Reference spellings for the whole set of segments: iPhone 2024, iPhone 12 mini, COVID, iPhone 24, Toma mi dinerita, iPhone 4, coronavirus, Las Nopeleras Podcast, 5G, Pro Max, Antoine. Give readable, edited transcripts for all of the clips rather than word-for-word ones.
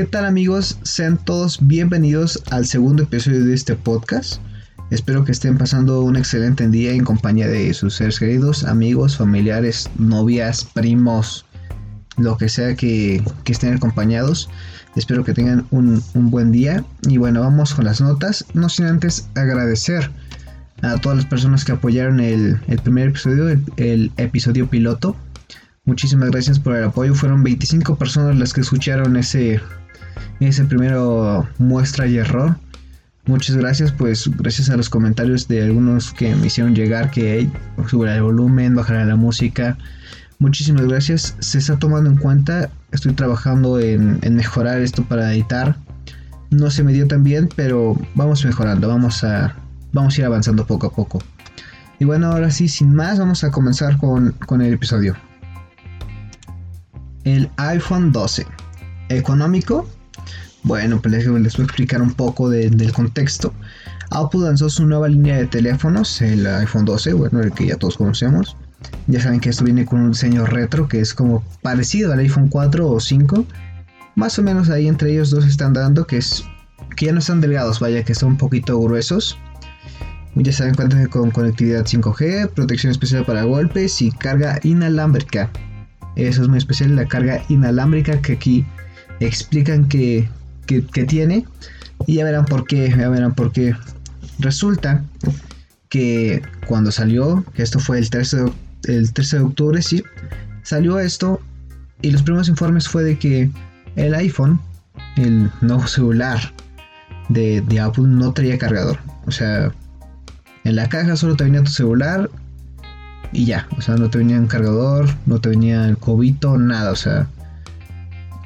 ¿Qué tal, amigos? Sean todos bienvenidos al segundo episodio de este podcast. Espero que estén pasando un excelente día en compañía de sus seres queridos, amigos, familiares, novias, primos, lo que sea que estén acompañados. Espero que tengan un buen día. Y bueno, vamos con las notas. No sin antes agradecer a todas las personas que apoyaron el primer episodio, el episodio piloto. Muchísimas gracias por el apoyo. Fueron 25 personas las que escucharon ese primero muestra y error. Muchas gracias, pues gracias a los comentarios de algunos que me hicieron llegar que hey, subirá el volumen, bajará la música. Muchísimas gracias, se está tomando en cuenta. Estoy trabajando en mejorar esto para editar. No se me dio tan bien, pero vamos mejorando, vamos a ir avanzando poco a poco. Y bueno, ahora sí, sin más, vamos a comenzar con el episodio. El iPhone 12, ¿económico? Bueno, pues les voy a explicar un poco del contexto. Apple lanzó su nueva línea de teléfonos, el iPhone 12, bueno, el que ya todos conocemos. Ya saben que esto viene con un diseño retro que es como parecido al iPhone 4 o 5. Más o menos ahí entre ellos dos están dando, que ya no están delgados, vaya, que están un poquito gruesos. Ya saben, cuentan con conectividad 5G, protección especial para golpes y carga inalámbrica. Eso es muy especial, la carga inalámbrica que aquí explican que tiene, y ya verán por qué. Resulta que cuando salió, que esto fue el 13 de octubre, sí, salió esto, y los primeros informes fue de que el iPhone, el nuevo celular de Apple, no traía cargador. O sea, en la caja solo te venía tu celular y ya, o sea, no te venía un cargador, no te venía el cobito, nada. O sea,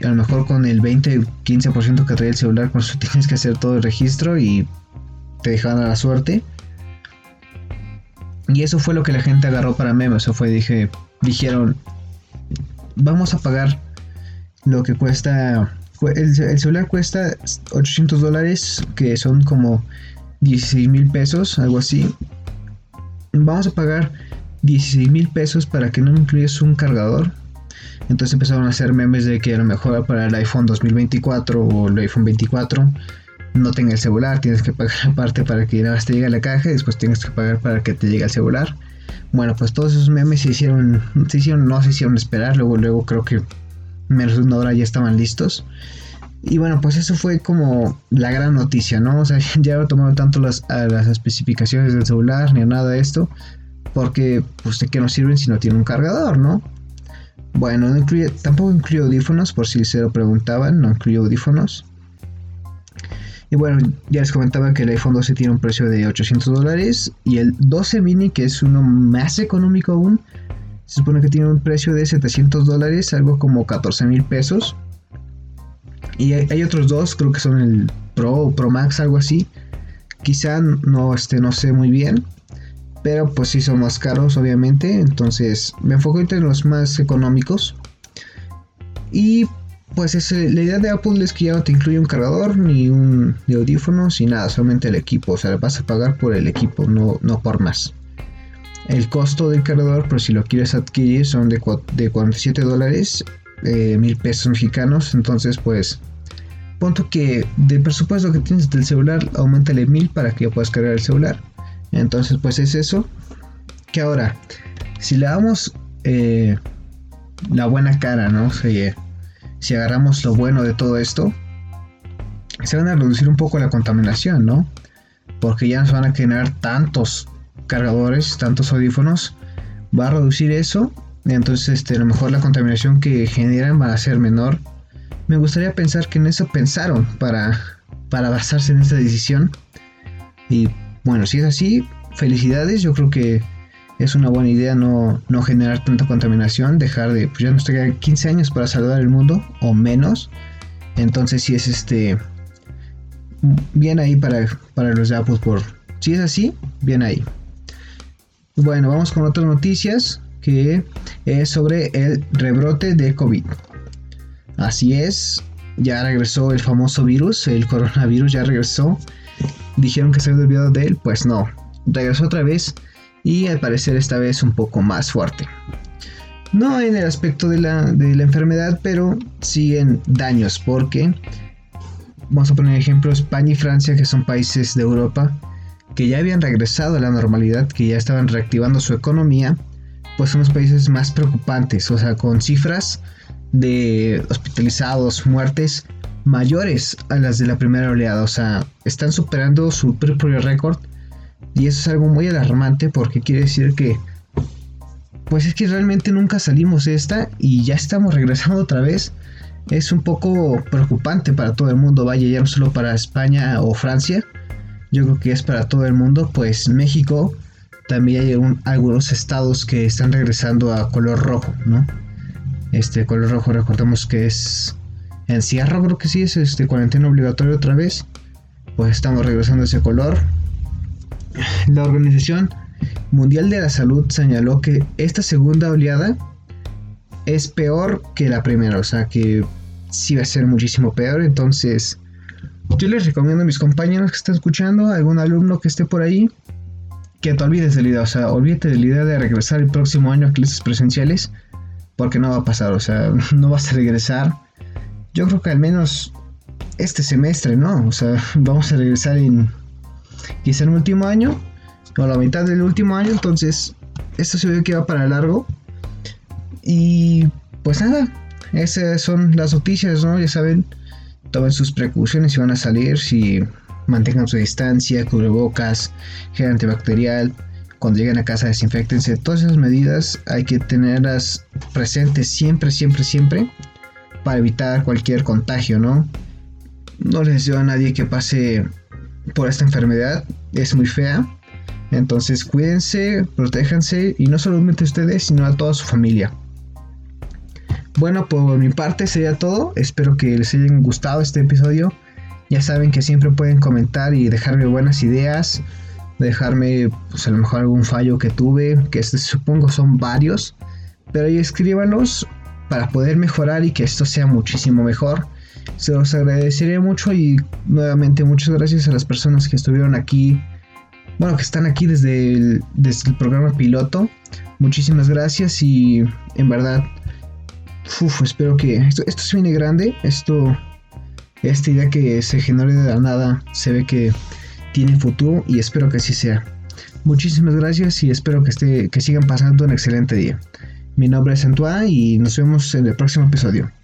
a lo mejor con el 20-15% que trae el celular, por eso tienes que hacer todo el registro y te dejaban a la suerte. Y eso fue lo que la gente agarró para meme. Eso fue, dijeron, vamos a pagar lo que cuesta. El celular cuesta $800, que son como 16,000 pesos, algo así. Vamos a pagar 16,000 pesos para que no me incluyas un cargador. Entonces empezaron a hacer memes de que a lo mejor para el iPhone 2024 o el iPhone 24 no tenga el celular, tienes que pagar aparte para que nada más te llegue a la caja y después tienes que pagar para que te llegue el celular. Bueno, pues todos esos memes no se hicieron esperar, luego creo que menos de una hora ya estaban listos. Y bueno, pues eso fue como la gran noticia, ¿no? O sea, ya no tomaron tanto las especificaciones del celular ni nada de esto, porque pues de qué nos sirven si no tiene un cargador, ¿no? Bueno, tampoco incluye audífonos, por si se lo preguntaban, no incluye audífonos. Y bueno, ya les comentaba que el iPhone 12 tiene un precio de $800 y el 12 mini, que es uno más económico aún, se supone que tiene un precio de $700, algo como 14,000 pesos. Y hay otros dos, creo que son el Pro o Pro Max, algo así. Quizá no sé muy bien, pero pues sí son más caros, obviamente. Entonces me enfoco en los más económicos. Y pues la idea de Apple es que ya no te incluye un cargador, ni audífonos, ni nada, solamente el equipo. O sea, vas a pagar por el equipo, no por más. El costo del cargador, por si lo quieres adquirir, son de $47, $1,000 pesos mexicanos. Entonces, pues, punto que del presupuesto que tienes del celular, aumentale 1,000 para que ya puedas cargar el celular. Entonces pues es eso. Que ahora, si le damos la buena cara, ¿no? O sea, si agarramos lo bueno de todo esto, se van a reducir un poco la contaminación, ¿no? Porque ya no se van a generar tantos cargadores, tantos audífonos. Va a reducir eso. Entonces a lo mejor la contaminación que generan va a ser menor. Me gustaría pensar que en eso pensaron para basarse en esta decisión. Y bueno, si es así, felicidades. Yo creo que es una buena idea no generar tanta contaminación, dejar de, pues ya nos quedan 15 años para salvar el mundo o menos. Entonces si es bien ahí para los de Apple, si es así, bien ahí. Bueno, vamos con otras noticias, que es sobre el rebrote de COVID. Así es, ya regresó el famoso virus, el coronavirus ya regresó. Dijeron que se había olvidado de él, pues no, regresó otra vez, y al parecer esta vez un poco más fuerte. No en el aspecto de la enfermedad, pero sí en daños, porque vamos a poner ejemplos: España y Francia, que son países de Europa que ya habían regresado a la normalidad, que ya estaban reactivando su economía, pues son los países más preocupantes, o sea, con cifras de hospitalizados, muertes mayores a las de la primera oleada, o sea, están superando su propio récord, y eso es algo muy alarmante, porque quiere decir que pues es que realmente nunca salimos de esta y ya estamos regresando otra vez. Es un poco preocupante para todo el mundo, vaya, ya no solo para España o Francia, yo creo que es para todo el mundo. Pues México también hay algunos estados que están regresando a color rojo, ¿no? Este color rojo, recordemos que es encierro, creo que sí, es cuarentena obligatoria otra vez, pues estamos regresando a ese color. La Organización Mundial de la Salud señaló que esta segunda oleada es peor que la primera, o sea que sí va a ser muchísimo peor. Entonces yo les recomiendo a mis compañeros que están escuchando, a algún alumno que esté por ahí, que te olvides de la idea, o sea, olvídate de la idea de regresar el próximo año a clases presenciales, porque no va a pasar, o sea, no vas a regresar. Yo creo que al menos este semestre no, o sea, vamos a regresar en quizá el último año o la mitad del último año. Entonces esto se ve que va para largo. Y pues nada, esas son las noticias, ¿no? Ya saben, tomen sus precauciones si van a salir, si mantengan su distancia, cubrebocas, gel antibacterial, cuando lleguen a casa desinfectense. Todas esas medidas hay que tenerlas presentes siempre, siempre, siempre, para evitar cualquier contagio, ¿no? No les deseo a nadie que pase por esta enfermedad, es muy fea. Entonces cuídense, protéjanse, y no solamente ustedes, sino a toda su familia. Bueno, por mi parte sería todo. Espero que les haya gustado este episodio. Ya saben que siempre pueden comentar y dejarme buenas ideas, dejarme pues a lo mejor algún fallo que tuve, que supongo son varios, pero ahí escríbanlos para poder mejorar y que esto sea muchísimo mejor. Se los agradeceré mucho, y nuevamente muchas gracias a las personas que estuvieron aquí, bueno, que están aquí desde el programa piloto. Muchísimas gracias, y en verdad espero que esto se viene grande. Esta idea que se generó de la nada se ve que tiene futuro, y espero que así sea. Muchísimas gracias, y espero que sigan pasando un excelente día. Mi nombre es Antoine, y nos vemos en el próximo episodio.